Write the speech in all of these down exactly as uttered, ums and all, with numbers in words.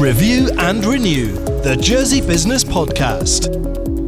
Review and Renew, the Jersey Business Podcast.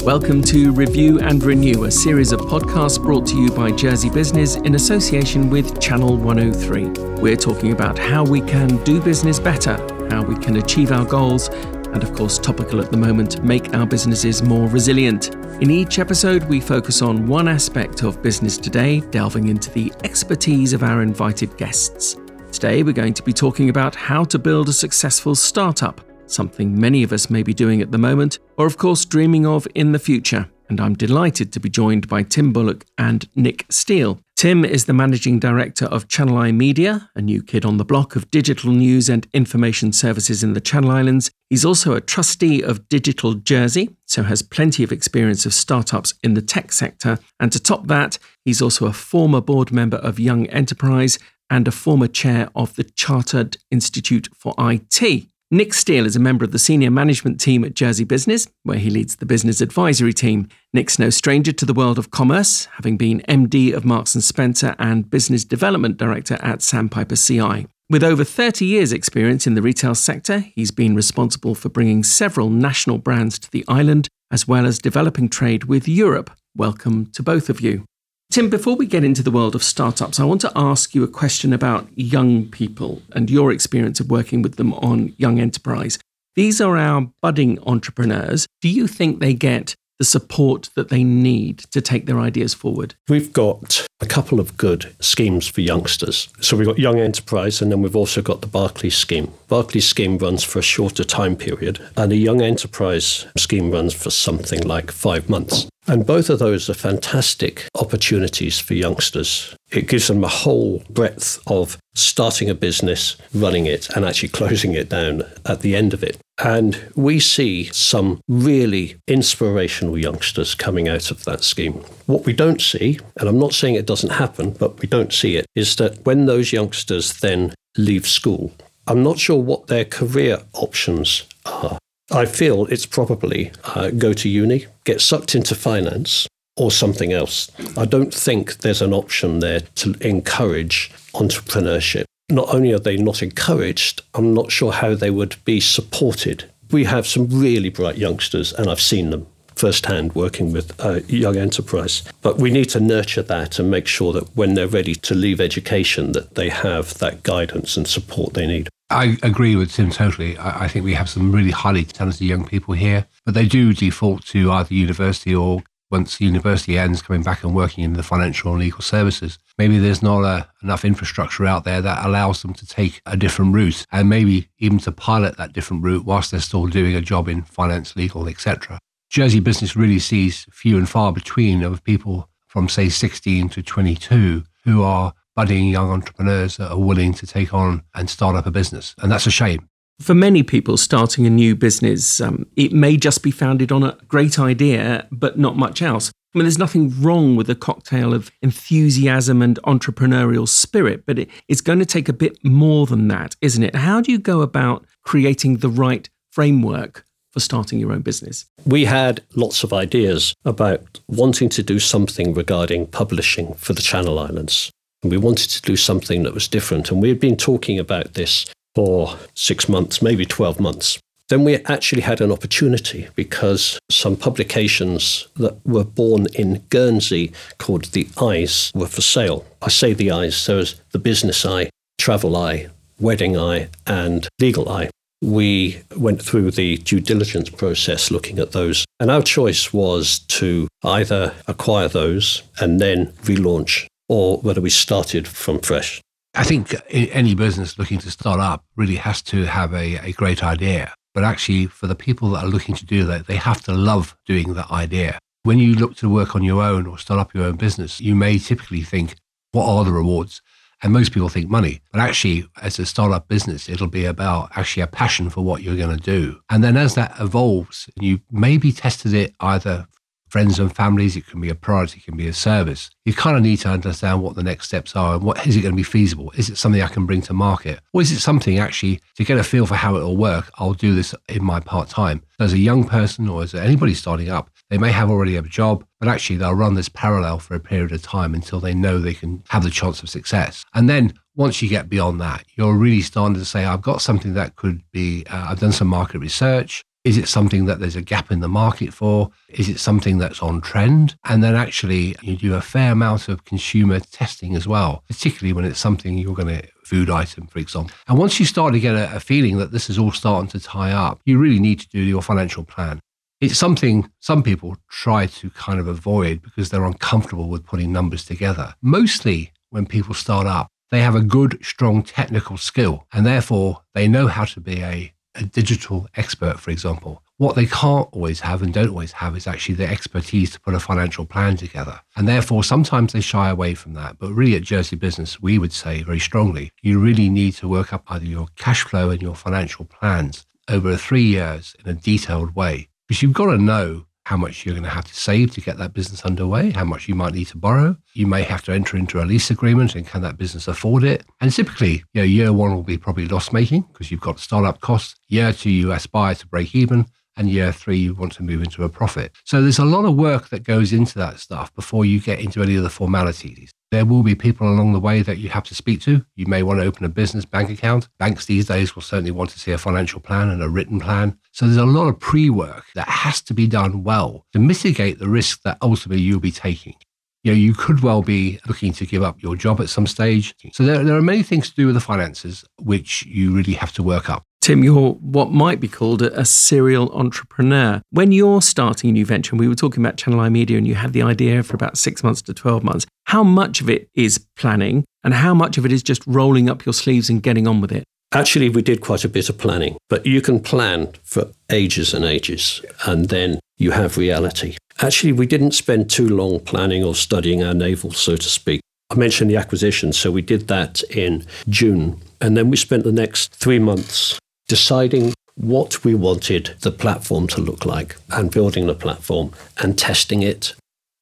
Welcome to Review and Renew, a series of podcasts brought to you by Jersey Business in association with Channel one oh three. We're talking about how we can do business better, how we can achieve our goals, and of course, topical at the moment, make our businesses more resilient. In each episode, we focus on one aspect of business today, delving into the expertise of our invited guests. Today, we're going to be talking about how to build a successful startup, something many of us may be doing at the moment, or of course dreaming of in the future. And I'm delighted to be joined by Tim Bullock and Nick Steele. Tim is the managing director of Channel Eye Media, a new kid on the block of digital news and information services in the Channel Islands. He's also a trustee of Digital Jersey, so has plenty of experience of startups in the tech sector. And to top that, he's also a former board member of Young Enterprise and a former chair of the Chartered Institute for I T. Nick Steele is a member of the senior management team at Jersey Business, where he leads the business advisory team. Nick's no stranger to the world of commerce, having been M D of Marks and Spencer and business development director at Sandpiper C I. With over thirty years' experience in the retail sector, he's been responsible for bringing several national brands to the island, as well as developing trade with Europe. Welcome to both of you. Tim, before we get into the world of startups, I want to ask you a question about young people and your experience of working with them on Young Enterprise. These are our budding entrepreneurs. Do you think they get the support that they need to take their ideas forward? We've got a couple of good schemes for youngsters. So we've got Young Enterprise, and then we've also got the Barclays scheme. Barclays scheme runs for a shorter time period, and the Young Enterprise scheme runs for something like five months. And both of those are fantastic opportunities for youngsters. It gives them a whole breadth of starting a business, running it, and actually closing it down at the end of it. And we see some really inspirational youngsters coming out of that scheme. What we don't see, and I'm not saying it doesn't happen, but we don't see it, is that when those youngsters then leave school, I'm not sure what their career options are. I feel it's probably uh, go to uni, get sucked into finance or something else. I don't think there's an option there to encourage entrepreneurship. Not only are they not encouraged, I'm not sure how they would be supported. We have some really bright youngsters, and I've seen them firsthand working with uh, Young Enterprise. But we need to nurture that and make sure that when they're ready to leave education, that they have that guidance and support they need. I agree with Tim totally. I think we have some really highly talented young people here, but they do default to either university or, once the university ends, coming back and working in the financial and legal services. Maybe there's not a, enough infrastructure out there that allows them to take a different route, and maybe even to pilot that different route whilst they're still doing a job in finance, legal, et cetera. Jersey Business really sees few and far between of people from, say, sixteen to twenty-two who are budding young entrepreneurs that are willing to take on and start up a business. And that's a shame. For many people, starting a new business, um, it may just be founded on a great idea, but not much else. I mean, there's nothing wrong with a cocktail of enthusiasm and entrepreneurial spirit, but it, it's going to take a bit more than that, isn't it? How do you go about creating the right framework for starting your own business? We had lots of ideas about wanting to do something regarding publishing for the Channel Islands. And we wanted to do something that was different. And we had been talking about this for six months, maybe twelve months. Then we actually had an opportunity because some publications that were born in Guernsey called The Eyes were for sale. I say The Eyes, there was The Business Eye, Travel Eye, Wedding Eye, and Legal Eye. We went through the due diligence process looking at those. And our choice was to either acquire those and then relaunch, or whether we started from fresh. I think any business looking to start up really has to have a, a great idea. But actually, for the people that are looking to do that, they have to love doing that idea. When you look to work on your own or start up your own business, you may typically think, what are the rewards? And most people think money. But actually, as a startup business, it'll be about actually a passion for what you're going to do. And then as that evolves, you maybe tested it either friends and families, it can be a product, it can be a service. You kind of need to understand what the next steps are and what is it going to be feasible? Is it something I can bring to market? Or is it something actually to get a feel for how it'll work? I'll do this in my part time. As a young person or as anybody starting up, they may have already a job, but actually they'll run this parallel for a period of time until they know they can have the chance of success. And then once you get beyond that, you're really starting to say, I've got something that could be, uh, I've done some market research. Is it something that there's a gap in the market for? Is it something that's on trend? And then actually you do a fair amount of consumer testing as well, particularly when it's something you're going to, food item, for example. And once you start to get a, a feeling that this is all starting to tie up, you really need to do your financial plan. It's something some people try to kind of avoid because they're uncomfortable with putting numbers together. Mostly when people start up, they have a good, strong technical skill, and therefore they know how to be a a digital expert, for example. What they can't always have and don't always have is actually the expertise to put a financial plan together. And therefore, sometimes they shy away from that. But really at Jersey Business, we would say very strongly, you really need to work up either your cash flow and your financial plans over three years in a detailed way, because you've got to know how much you're going to have to save to get that business underway, how much you might need to borrow. You may have to enter into a lease agreement, and can that business afford it? And typically, you know, year one will be probably loss-making because you've got startup costs. Year two, you aspire to break even. And year three, you want to move into a profit. So there's a lot of work that goes into that stuff before you get into any of the formalities. There will be people along the way that you have to speak to. You may want to open a business bank account. Banks these days will certainly want to see a financial plan and a written plan. So there's a lot of pre-work that has to be done well to mitigate the risk that ultimately you'll be taking. You know, you could well be looking to give up your job at some stage. So there, there are many things to do with the finances, which you really have to work up. Tim, you're what might be called a, a serial entrepreneur. When you're starting a new venture, and we were talking about Channel Eye Media, and you had the idea for about six months to twelve months, how much of it is planning and how much of it is just rolling up your sleeves and getting on with it? Actually, we did quite a bit of planning, but you can plan for ages and ages, and then you have reality. Actually, we didn't spend too long planning or studying our navel, so to speak. I mentioned the acquisition, so we did that in June, and then we spent the next three months deciding what we wanted the platform to look like and building the platform and testing it.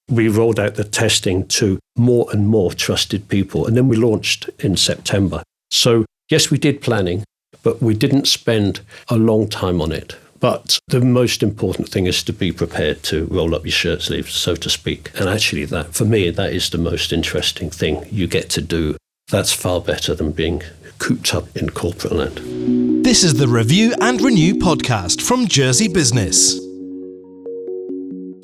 We rolled out the testing to more and more trusted people, and then we launched in September. So yes, we did planning, but we didn't spend a long time on it. But the most important thing is to be prepared to roll up your shirt sleeves, so to speak. And actually, that for me, that is the most interesting thing you get to do. That's far better than being cooped up in corporate land. This is the Review and Renew podcast from Jersey Business.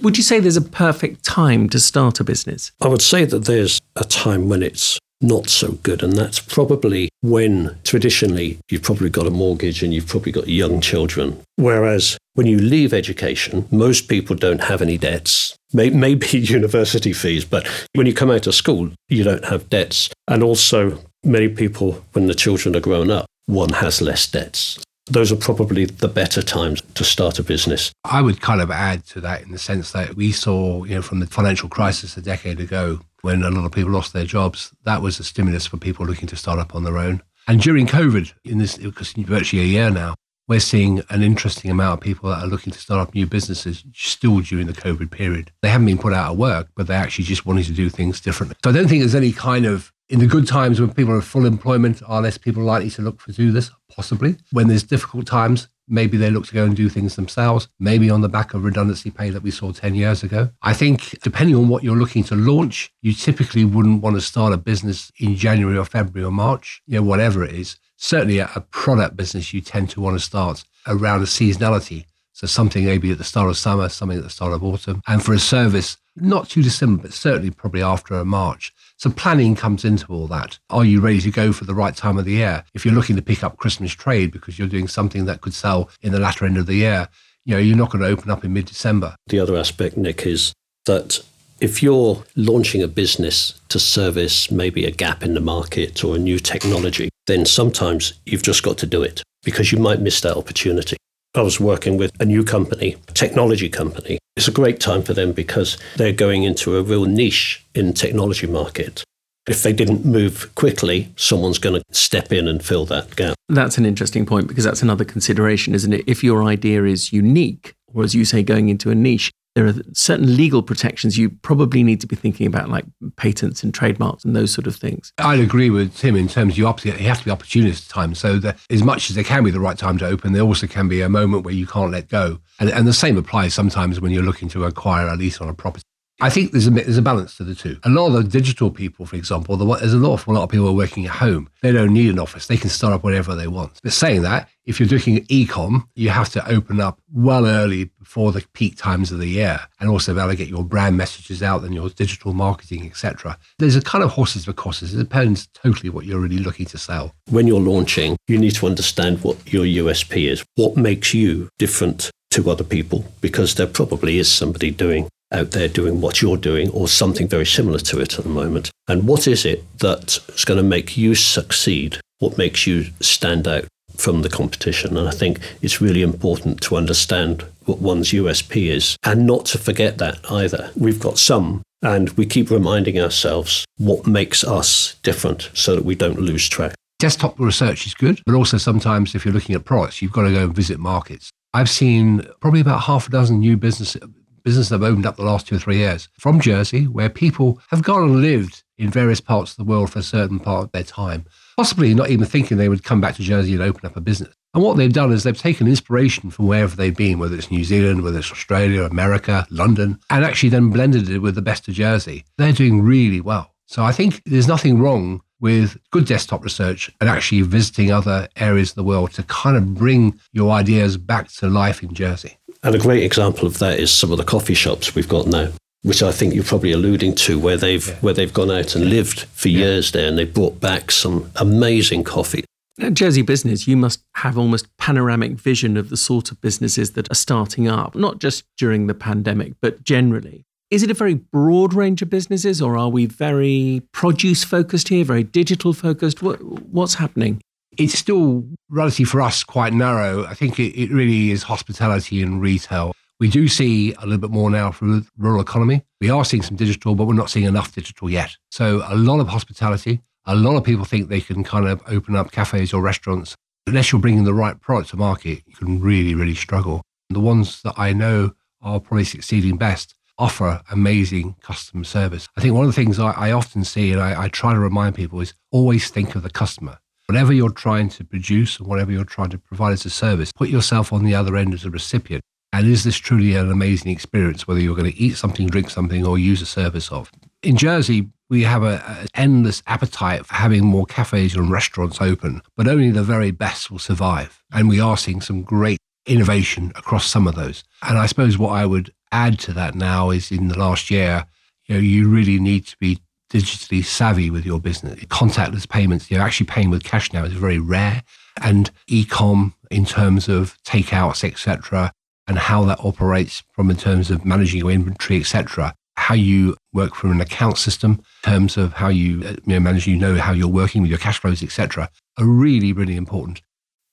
Would you say there's a perfect time to start a business? I would say that there's a time when it's not so good, and that's probably when traditionally you've probably got a mortgage and you've probably got young children. Whereas when you leave education, most people don't have any debts. Maybe university fees, but when you come out of school, you don't have debts. And also, many people, when the children are grown up, one has less debts. Those are probably the better times to start a business. I would kind of add to that in the sense that we saw, you know, from the financial crisis a decade ago, when a lot of people lost their jobs, that was a stimulus for people looking to start up on their own. And during COVID, in this, because virtually a year now, we're seeing an interesting amount of people that are looking to start up new businesses still during the COVID period. They haven't been put out of work, but they're actually just wanting to do things differently. So I don't think there's any kind of, in the good times when people are in full employment, are less people likely to look to do this? Possibly. When there's difficult times, maybe they look to go and do things themselves, maybe on the back of redundancy pay that we saw ten years ago. I think depending on what you're looking to launch, you typically wouldn't want to start a business in January or February or March, you know, whatever it is. Certainly a, a product business, you tend to want to start around a seasonality. So something maybe at the start of summer, something at the start of autumn. And for a service, not too dissimilar, but certainly probably after a March. So planning comes into all that. Are you ready to go for the right time of the year? If you're looking to pick up Christmas trade because you're doing something that could sell in the latter end of the year, you know, you're not going to open up in mid-December. The other aspect, Nick, is that if you're launching a business to service maybe a gap in the market or a new technology, then sometimes you've just got to do it because you might miss that opportunity. I was working with a new company, a technology company. It's a great time for them because they're going into a real niche in the technology market. If they didn't move quickly, someone's going to step in and fill that gap. That's an interesting point, because that's another consideration, isn't it? If your idea is unique, or as you say, going into a niche, there are certain legal protections you probably need to be thinking about, like patents and trademarks and those sort of things. I'd agree with Tim in terms of you have to be opportunist at times. So that as much as there can be the right time to open, there also can be a moment where you can't let go. And, and the same applies sometimes when you're looking to acquire a lease on a property. I think there's a there's a balance to the two. A lot of the digital people, for example, there's an awful lot of people working at home. They don't need an office. They can start up whenever they want. But saying that, if you're doing e-com, you have to open up well early before the peak times of the year and also be able to get your brand messages out and your digital marketing, et cetera. There's a kind of horses for courses. It depends totally what you're really looking to sell. When you're launching, you need to understand what your U S P is. What makes you different to other people? Because there probably is somebody doing out there doing what you're doing or something very similar to it at the moment. And what is it that's going to make you succeed? What makes you stand out from the competition? And I think it's really important to understand what one's U S P is and not to forget that either. We've got some, and we keep reminding ourselves what makes us different so that we don't lose track. Desktop research is good, but also sometimes if you're looking at products, you've got to go and visit markets. I've seen probably about half a dozen new businesses businesses have opened up the last two or three years from Jersey, where people have gone and lived in various parts of the world for a certain part of their time, possibly not even thinking they would come back to Jersey and open up a business. And what they've done is they've taken inspiration from wherever they've been, whether it's New Zealand, whether it's Australia, America, London, and actually then blended it with the best of Jersey. They're doing really well. So I think there's nothing wrong with good desktop research and actually visiting other areas of the world to kind of bring your ideas back to life in Jersey. And a great example of that is some of the coffee shops we've got now, which I think you're probably alluding to, where they've yeah. where they've gone out and yeah. lived for yeah. years there, and they brought back some amazing coffee. At Jersey Business, you must have almost panoramic vision of the sort of businesses that are starting up, not just during the pandemic, but generally. Is it a very broad range of businesses, or are we very produce focused here, very digital focused? What, what's happening? It's still relatively for us quite narrow. I think it, it really is hospitality and retail. We do see a little bit more now from the rural economy. We are seeing some digital, but we're not seeing enough digital yet. So a lot of hospitality. A lot of people think they can kind of open up cafes or restaurants. Unless you're bringing the right product to market, you can really, really struggle. And the ones that I know are probably succeeding best offer amazing customer service. I think one of the things I, I often see, and I, I try to remind people, is always think of the customer. Whatever you're trying to produce and whatever you're trying to provide as a service, put yourself on the other end as a recipient. And is this truly an amazing experience, whether you're going to eat something, drink something, or use a service of? In Jersey, we have an endless appetite for having more cafes and restaurants open, but only the very best will survive. And we are seeing some great innovation across some of those. And I suppose what I would add to that now is in the last year, you know, you really need to be digitally savvy with your business. Contactless payments, you're actually paying with cash now, is very rare. And e-com in terms of takeouts, et cetera, and how that operates from in terms of managing your inventory, et cetera. How you work from an account system, in terms of how you, you know, manage, you know, how you're working with your cash flows, et cetera, are really, really important.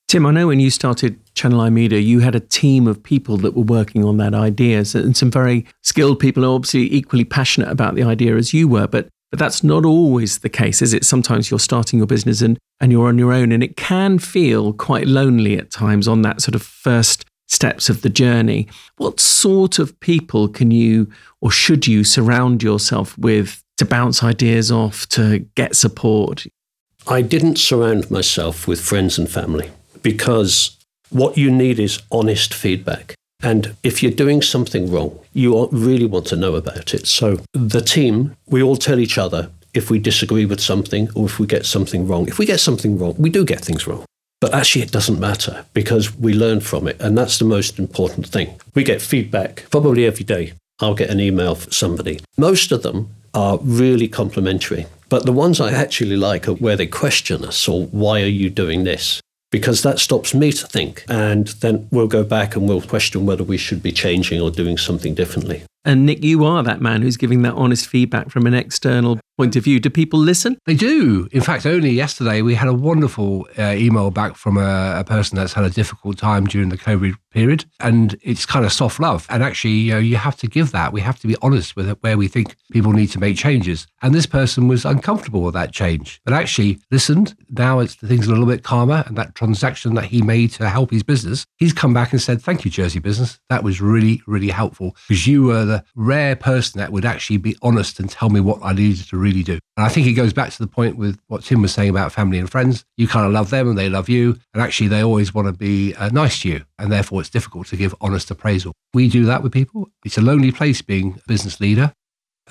Tim, I know when you started Channel Eye Media, you had a team of people that were working on that idea, and some very skilled people, obviously equally passionate about the idea as you were, but But that's not always the case, is it? Sometimes you're starting your business and, and you're on your own, and it can feel quite lonely at times on that sort of first steps of the journey. What sort of people can you or should you surround yourself with to bounce ideas off, to get support? I didn't surround myself with friends and family, because what you need is honest feedback. And if you're doing something wrong, you really want to know about it. So the team, we all tell each other if we disagree with something or if we get something wrong. If we get something wrong, we do get things wrong. But actually, it doesn't matter, because we learn from it. And that's the most important thing. We get feedback probably every day. I'll get an email from somebody. Most of them are really complimentary. But the ones I actually like are where they question us, or why are you doing this? Because that stops me to think. And then we'll go back and we'll question whether we should be changing or doing something differently. And Nick, you are that man who's giving that honest feedback from an external point of view. Do people listen? They do. In fact, only yesterday we had a wonderful uh, email back from a, a person that's had a difficult time during the COVID period. And it's kind of soft love. And actually, you know, you have to give that. We have to be honest with it, where we think people need to make changes. And this person was uncomfortable with that change, but actually listened. Now it's the things a little bit calmer. And that transaction that he made to help his business, he's come back and said, thank you, Jersey Business. That was really, really helpful, because you were the rare person that would actually be honest and tell me what I needed to really do. And I think it goes back to the point with what Tim was saying about family and friends. You kind of love them and they love you. And actually, they always want to be uh, nice to you. And therefore, it's difficult to give honest appraisal. We do that with people. It's a lonely place being a business leader.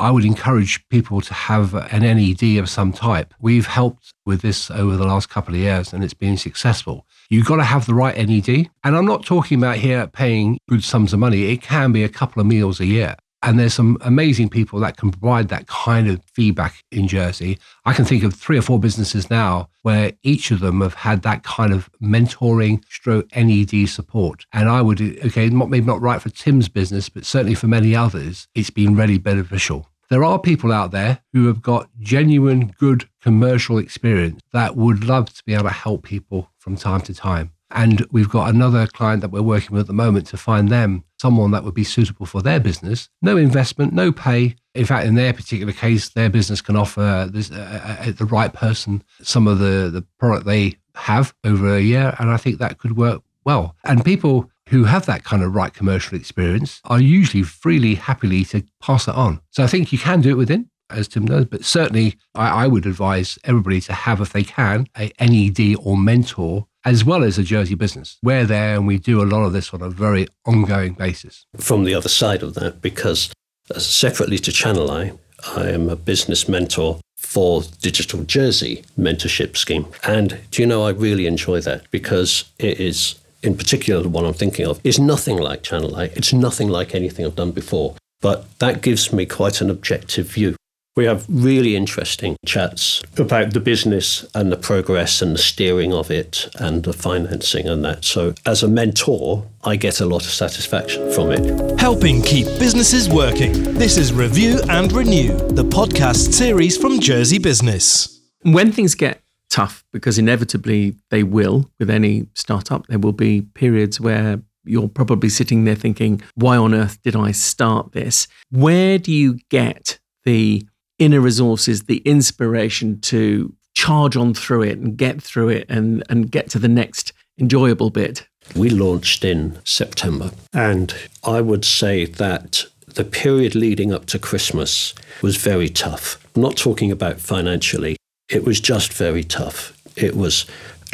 I would encourage people to have an N E D of some type. We've helped with this over the last couple of years and it's been successful. You've got to have the right N E D. And I'm not talking about here paying good sums of money. It can be a couple of meals a year. And there's some amazing people that can provide that kind of feedback in Jersey. I can think of three or four businesses now where each of them have had that kind of mentoring stroke N E D support. And I would, okay, maybe not right for Tim's business, but certainly for many others, it's been really beneficial. There are people out there who have got genuine, good commercial experience that would love to be able to help people from time to time. And we've got another client that we're working with at the moment to find them someone that would be suitable for their business. No investment, no pay. In fact, in their particular case, their business can offer this, uh, uh, the right person some of the, the product they have over a year. And I think that could work well. And people who have that kind of right commercial experience are usually freely, happily to pass it on. So I think you can do it within, as Tim knows, but certainly I, I would advise everybody to have, if they can, a N E D or mentor, as well as a Jersey business. We're there and we do a lot of this on a very ongoing basis. From the other side of that, because separately to Channel Eye, I am a business mentor for Digital Jersey mentorship scheme. And do you know, I really enjoy that because it is, in particular, the one I'm thinking of, is nothing like Channel Eye. It's nothing like anything I've done before, but that gives me quite an objective view. We have really interesting chats about the business and the progress and the steering of it and the financing and that. So as a mentor, I get a lot of satisfaction from it. Helping keep businesses working. This is Review and Renew, the podcast series from Jersey Business. When things get tough, because inevitably they will, with any startup, there will be periods where you're probably sitting there thinking, why on earth did I start this? Where do you get the inner resources, the inspiration to charge on through it and get through it and, and get to the next enjoyable bit? We launched in September, and I would say that the period leading up to Christmas was very tough. I'm not talking about financially. It was just very tough. It was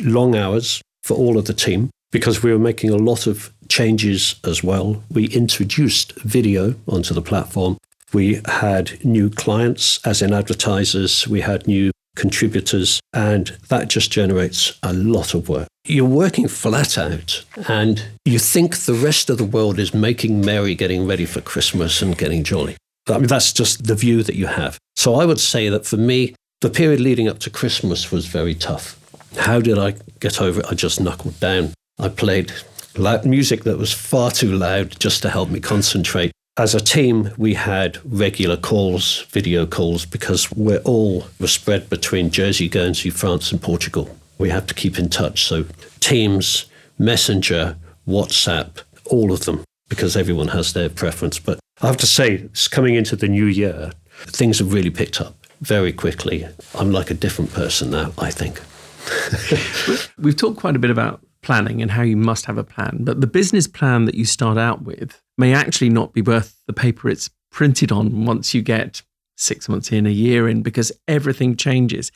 long hours for all of the team because we were making a lot of changes as well. We introduced video onto the platform. We had new clients, as in advertisers. We had new contributors, and that just generates a lot of work. You're working flat out, and you think the rest of the world is making merry, getting ready for Christmas and getting jolly. I mean, that's just the view that you have. So I would say that for me, the period leading up to Christmas was very tough. How did I get over it? I just knuckled down. I played loud music that was far too loud just to help me concentrate. As a team, we had regular calls, video calls, because we're all we're spread between Jersey, Guernsey, France, and Portugal. We have to keep in touch. So Teams, Messenger, WhatsApp, all of them, because everyone has their preference. But I have to say, coming into the new year, things have really picked up very quickly. I'm like a different person now, I think. We've talked quite a bit about planning and how you must have a plan, but the business plan that you start out with may actually not be worth the paper it's printed on once you get six months in, a year in, because everything changes.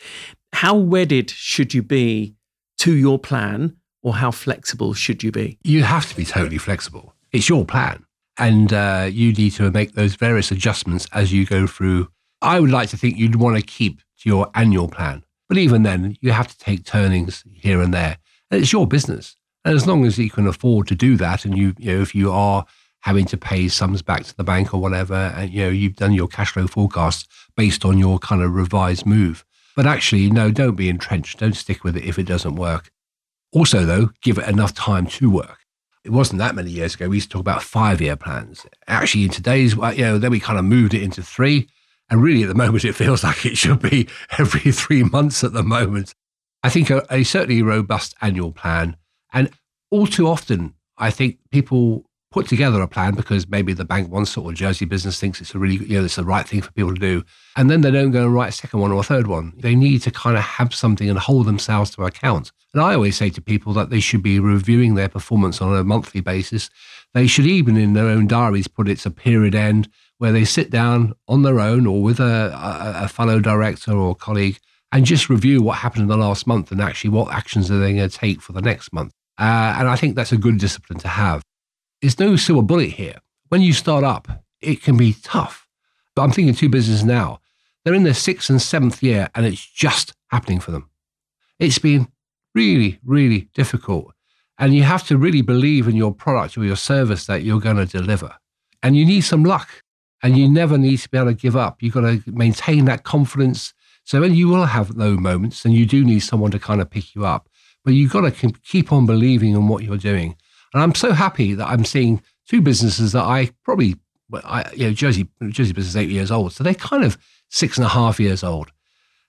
How wedded should you be to your plan, or how flexible should you be? You have to be totally flexible. It's your plan, and uh, you need to make those various adjustments as you go through. I would like to think you'd want to keep to your annual plan, but even then, you have to take turnings here and there. And it's your business. And as long as you can afford to do that, and you, you know, if you are having to pay sums back to the bank or whatever, and you know, you've done your cash flow forecast based on your kind of revised move. But actually, no, don't be entrenched. Don't stick with it if it doesn't work. Also, though, give it enough time to work. It wasn't that many years ago. We used to talk about five-year plans. Actually, in today's, you know, then we kind of moved it into three. And really, at the moment, it feels like it should be every three months at the moment. I think a, a certainly robust annual plan. And all too often, I think people put together a plan because maybe the bank wants it or Jersey Business thinks it's a really, you know, it's the right thing for people to do. And then they don't go and write a second one or a third one. They need to kind of have something and hold themselves to account. And I always say to people that they should be reviewing their performance on a monthly basis. They should even in their own diaries put it's a period end where they sit down on their own or with a, a, a fellow director or colleague and just review what happened in the last month and actually what actions are they going to take for the next month. Uh, and I think that's a good discipline to have. There's no silver bullet here. When you start up, it can be tough. But I'm thinking two businesses now. They're in their sixth and seventh year, and it's just happening for them. It's been really, really difficult. And you have to really believe in your product or your service that you're going to deliver. And you need some luck. And you never need to be able to give up. You've got to maintain that confidence. So when you will have low moments, and you do need someone to kind of pick you up. But you've got to keep on believing in what you're doing. And I'm so happy that I'm seeing two businesses that I probably, I, you know, Jersey, Jersey Business is eight years old. So they're kind of six and a half years old.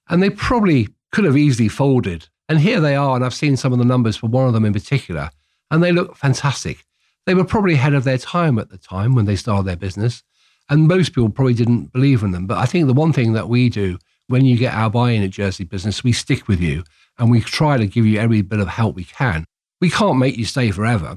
And they probably could have easily folded. And here they are, and I've seen some of the numbers for one of them in particular, and they look fantastic. They were probably ahead of their time at the time when they started their business, and most people probably didn't believe in them. But I think the one thing that we do when you get our buy-in at Jersey Business, we stick with you, and we try to give you every bit of help we can. We can't make you stay forever,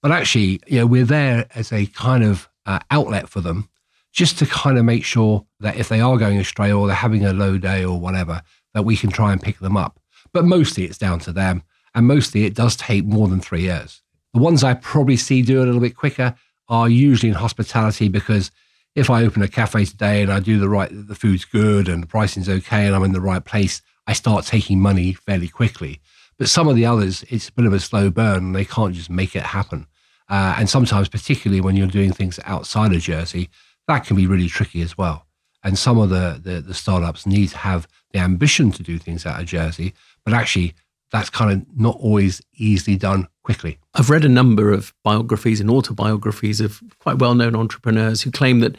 but actually, you know, we're there as a kind of uh, outlet for them, just to kind of make sure that if they are going astray or they're having a low day or whatever, that we can try and pick them up. But mostly it's down to them. And mostly it does take more than three years. The ones I probably see do a little bit quicker are usually in hospitality, because if I open a cafe today and I do the right, the food's good and the pricing's okay and I'm in the right place, I start taking money fairly quickly. But some of the others, it's a bit of a slow burn and they can't just make it happen. Uh, and sometimes, particularly when you're doing things outside of Jersey, that can be really tricky as well. And some of the, the, the startups need to have the ambition to do things out of Jersey, but actually that's kind of not always easily done quickly. I've read a number of biographies and autobiographies of quite well-known entrepreneurs who claim that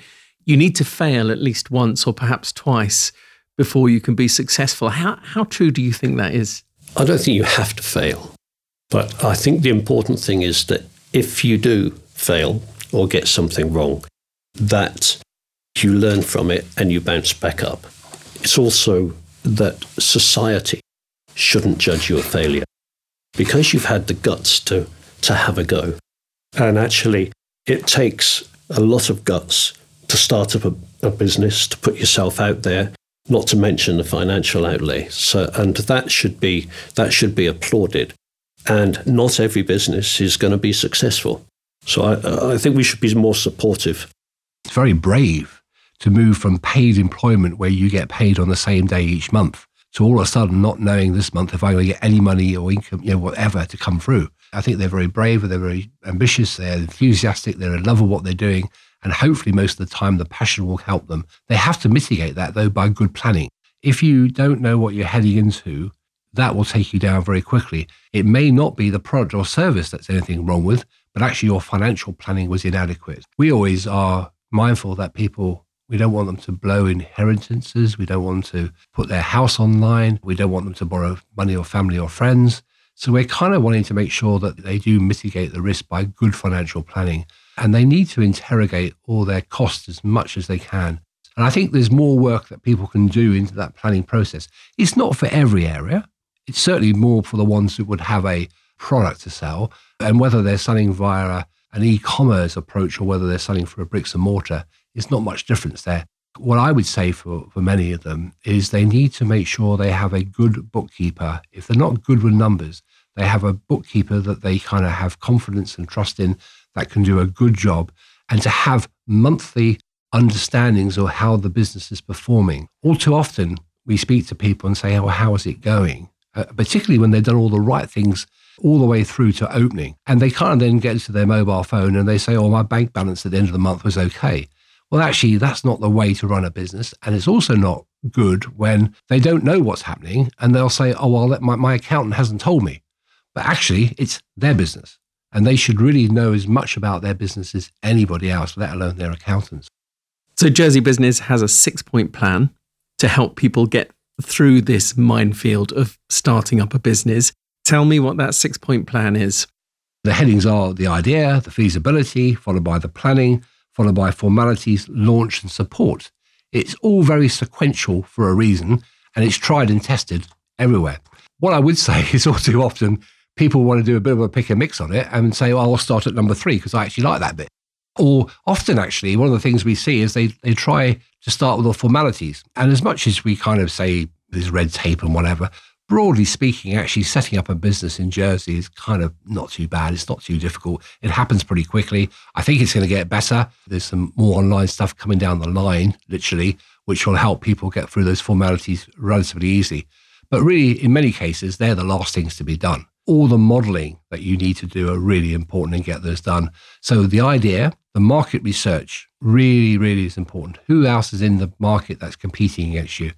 you need to fail at least once or perhaps twice before you can be successful. How, how true do you think that is? I don't think you have to fail, but I think the important thing is that if you do fail or get something wrong, that you learn from it and you bounce back up. It's also that society shouldn't judge your failure, because you've had the guts to, to have a go. And actually, it takes a lot of guts to start up a, a business, to put yourself out there, not to mention the financial outlay. So, and that should be, that should be applauded. And not every business is going to be successful. So I, I think we should be more supportive. It's very brave to move from paid employment, where you get paid on the same day each month, to all of a sudden not knowing this month if I'm going to get any money or income, you know, whatever, to come through. I think they're very brave, they're very ambitious, they're enthusiastic, they're in love with what they're doing, and hopefully most of the time the passion will help them. They have to mitigate that, though, by good planning. If you don't know what you're heading into, that will take you down very quickly. It may not be the product or service that's anything wrong with, but actually your financial planning was inadequate. We always are mindful that people, we don't want them to blow inheritances. We don't want them to put their house online. We don't want them to borrow money or family or friends. So we're kind of wanting to make sure that they do mitigate the risk by good financial planning. And they need to interrogate all their costs as much as they can. And I think there's more work that people can do into that planning process. It's not for every area. It's certainly more for the ones who would have a product to sell. And whether they're selling via a an e-commerce approach or whether they're selling for a bricks and mortar, it's not much difference there. What I would say for, for many of them is they need to make sure they have a good bookkeeper. If they're not good with numbers, they have a bookkeeper that they kind of have confidence and trust in that can do a good job, and to have monthly understandings of how the business is performing. All too often, we speak to people and say, oh, how is it going? Uh, particularly when they've done all the right things all the way through to opening. And they can't then get to their mobile phone and they say, oh, my bank balance at the end of the month was okay. Well, actually, that's not the way to run a business. And it's also not good when they don't know what's happening and they'll say, oh, well, my, my accountant hasn't told me. But actually, it's their business. And they should really know as much about their business as anybody else, let alone their accountants. So Jersey Business has a six-point plan to help people get through this minefield of starting up a business. Tell me what that six-point plan is. The headings are the idea, the feasibility, followed by the planning, followed by formalities, launch and support. It's all very sequential for a reason, and it's tried and tested everywhere. What I would say is all too often people want to do a bit of a pick and mix on it and say, well, I'll start at number three because I actually like that bit. Or often, actually, one of the things we see is they, they try to start with the formalities. And as much as we kind of say there's red tape and whatever, broadly speaking, actually setting up a business in Jersey is kind of not too bad. It's not too difficult. It happens pretty quickly. I think it's going to get better. There's some more online stuff coming down the line, literally, which will help people get through those formalities relatively easily. But really, in many cases, they're the last things to be done. All the modeling that you need to do are really important and get those done. So the idea, the market research really, really is important. Who else is in the market that's competing against you?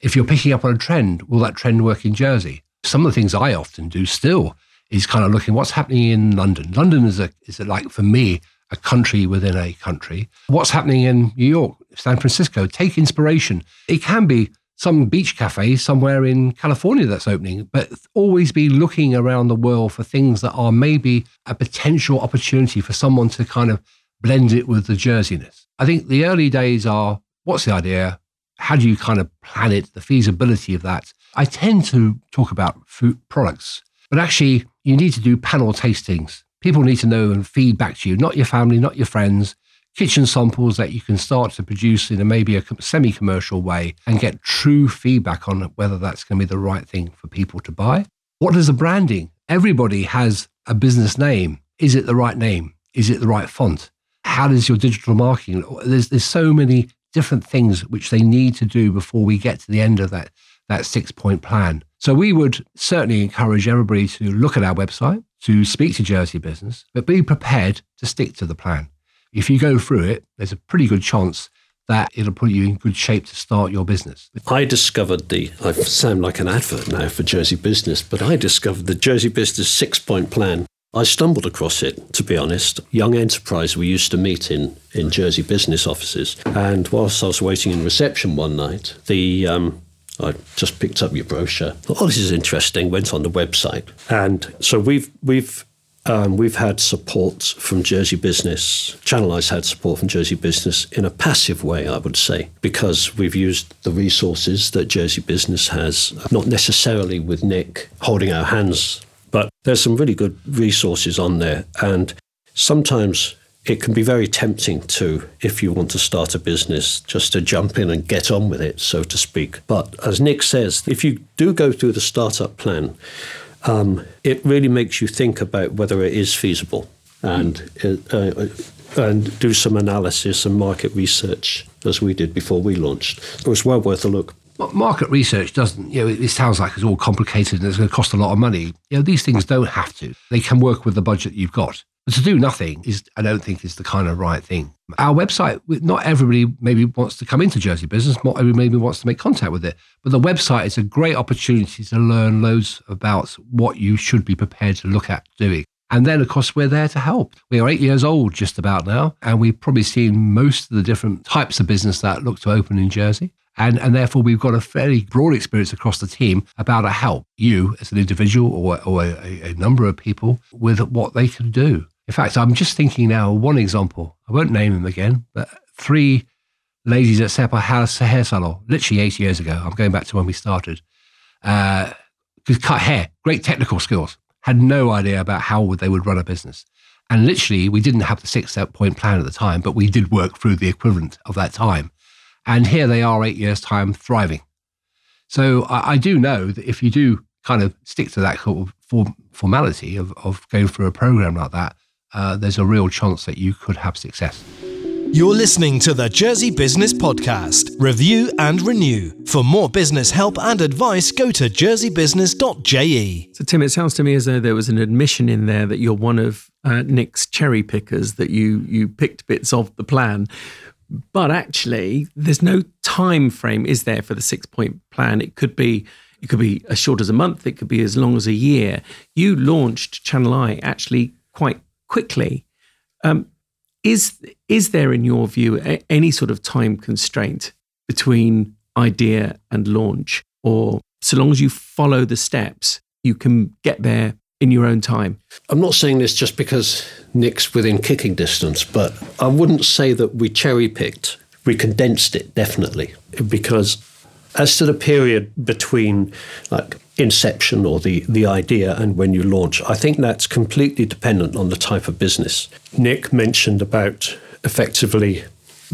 If you're picking up on a trend, will that trend work in Jersey? Some of the things I often do still is kind of looking what's happening in London. London is a is a, like, for me, a country within a country. What's happening in New York, San Francisco? Take inspiration. It can be some beach cafe somewhere in California that's opening, but always be looking around the world for things that are maybe a potential opportunity for someone to kind of blend it with the Jerseyness. I think the early days are, what's the idea? How do you kind of plan it, the feasibility of that? I tend to talk about food products, but actually you need to do panel tastings. People need to know and feed back to you, not your family, not your friends, kitchen samples that you can start to produce in a maybe a semi-commercial way and get true feedback on whether that's going to be the right thing for people to buy. What is the branding? Everybody has a business name. Is it the right name? Is it the right font? How does your digital marketing? There's, there's so many different things which they need to do before we get to the end of that, that six-point plan. So we would certainly encourage everybody to look at our website, to speak to Jersey Business, but be prepared to stick to the plan. If you go through it, there's a pretty good chance that it'll put you in good shape to start your business. I discovered the, I sound like an advert now for Jersey Business, but I discovered the Jersey Business six-point plan. I stumbled across it, to be honest. Young Enterprise, we used to meet in, in Jersey Business offices. And whilst I was waiting in reception one night, the um, I just picked up your brochure. Thought, oh, this is interesting. Went on the website. And so we've we've um, we've had support from Jersey Business. Channel Eyes had support from Jersey Business in a passive way, I would say, because we've used the resources that Jersey Business has, not necessarily with Nick holding our hands. But there's some really good resources on there. And sometimes it can be very tempting to, if you want to start a business, just to jump in and get on with it, so to speak. But as Nick says, if you do go through the startup plan, um, it really makes you think about whether it is feasible and uh, and do some analysis and market research, as we did before we launched. It was well worth a look. Market research doesn't, you know, it sounds like it's all complicated and it's going to cost a lot of money. You know, these things don't have to. They can work with the budget you've got. But to do nothing is, I don't think, is the kind of right thing. Our website, not everybody maybe wants to come into Jersey Business, not everybody maybe wants to make contact with it. But the website is a great opportunity to learn loads about what you should be prepared to look at doing. And then, of course, we're there to help. We are eight years old just about now, and we've probably seen most of the different types of business that look to open in Jersey. And, and therefore, we've got a fairly broad experience across the team about how to help you as an individual or, or a, a number of people with what they can do. In fact, I'm just thinking now of one example. I won't name them again, but three ladies at Sepa Hair Salon, literally eight years ago. I'm going back to when we started. Uh, could cut hair, great technical skills, had no idea about how would they would run a business. And literally, we didn't have the six-point plan at the time, but we did work through the equivalent of that time. And here they are eight years' time thriving. So I, I do know that if you do kind of stick to that sort of form, formality of, of going through a program like that, uh, there's a real chance that you could have success. You're listening to the Jersey Business Podcast. Review and renew. For more business help and advice, go to jersey business dot j e. So Tim, it sounds to me as though there was an admission in there that you're one of uh, Nick's cherry pickers, that you you picked bits of the plan. But actually, there's no time frame, is there, for the six-point plan? It could be it could be as short as a month. It could be as long as a year. You launched Channel Eye actually quite quickly. Um, is is there, in your view, a, any sort of time constraint between idea and launch? Or so long as you follow the steps, you can get there in your own time? I'm not saying this just because Nick's within kicking distance, but I wouldn't say that we cherry-picked. We condensed it, definitely, because as to the period between like inception or the, the idea and when you launch, I think that's completely dependent on the type of business. Nick mentioned about effectively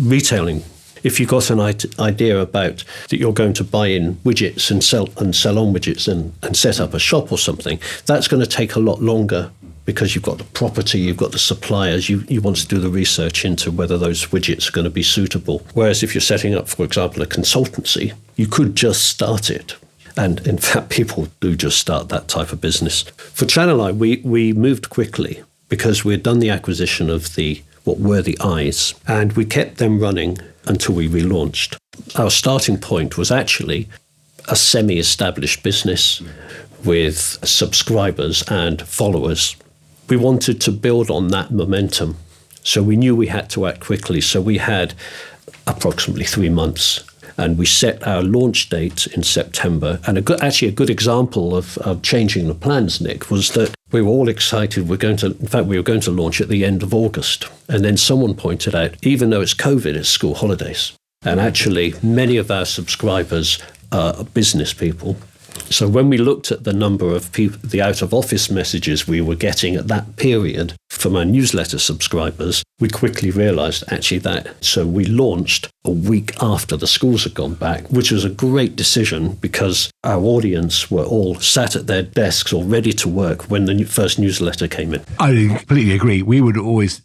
retailing. if you've got an idea about that you're going to buy in widgets and sell and sell on widgets and, and set up a shop or something, that's going to take a lot longer because you've got the property, you've got the suppliers, you, you want to do the research into whether those widgets are going to be suitable. Whereas if you're setting up, for example, a consultancy, you could just start it. And in fact, people do just start that type of business. For Channel Eye, we, we moved quickly because we'd done the acquisition of the what were the Eyes, and we kept them running until we relaunched. Our starting point was actually a semi-established business with subscribers and followers. We wanted to build on that momentum, so we knew we had to act quickly. So we had approximately three months. And we set our launch date in September. And a good, actually a good example of, of changing the plans, Nick, was that we were all excited. We're going to, in fact, we were going to launch at the end of August. And then someone pointed out, even though it's COVID, it's school holidays. And actually, many of our subscribers are business people. So when we looked at the number of people, the out-of-office messages we were getting at that period from our newsletter subscribers, we quickly realised actually that. So we launched a week after the schools had gone back, which was a great decision because our audience were all sat at their desks or ready to work when the first newsletter came in. I completely agree. We would always,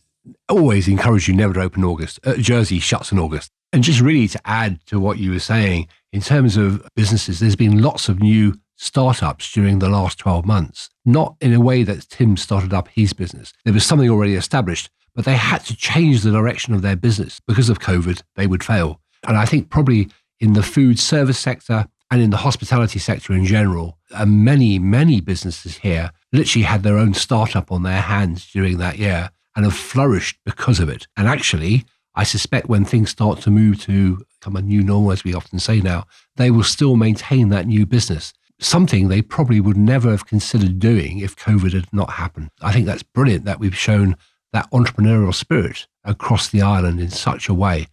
always encourage you never to open August. Uh, Jersey shuts in August. And just really to add to what you were saying, in terms of businesses, there's been lots of new startups during the last twelve months, not in a way that Tim started up his business. There was something already established, but they had to change the direction of their business. Because of COVID, they would fail. And I think probably in the food service sector and in the hospitality sector in general, many, many businesses here literally had their own startup on their hands during that year and have flourished because of it. And actually, I suspect when things start to move to become a new normal, as we often say now, they will still maintain that new business, something they probably would never have considered doing if COVID had not happened. I think that's brilliant that we've shown that entrepreneurial spirit across the island in such a way.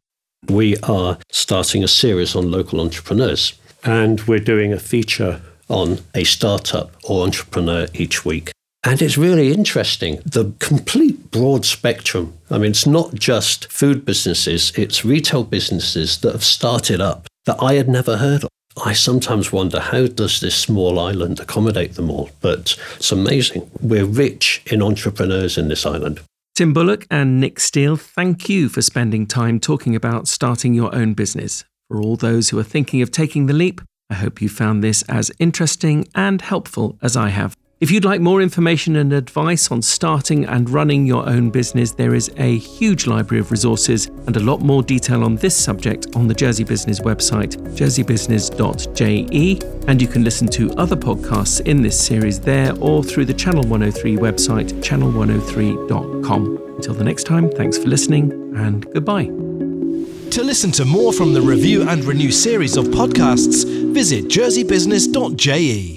We are starting a series on local entrepreneurs, and we're doing a feature on a startup or entrepreneur each week. And it's really interesting, the complete broad spectrum. I mean, it's not just food businesses, it's retail businesses that have started up that I had never heard of. I sometimes wonder, how does this small island accommodate them all? But it's amazing. We're rich in entrepreneurs in this island. Tim Bullock and Nick Steele, thank you for spending time talking about starting your own business. For all those who are thinking of taking the leap, I hope you found this as interesting and helpful as I have. If you'd like more information and advice on starting and running your own business, there is a huge library of resources and a lot more detail on this subject on the Jersey Business website, jersey business dot j e, and you can listen to other podcasts in this series there or through the Channel one oh three website, channel one oh three dot com. Until the next time, thanks for listening and goodbye. To listen to more from the Review and Renew series of podcasts, visit jersey business dot j e.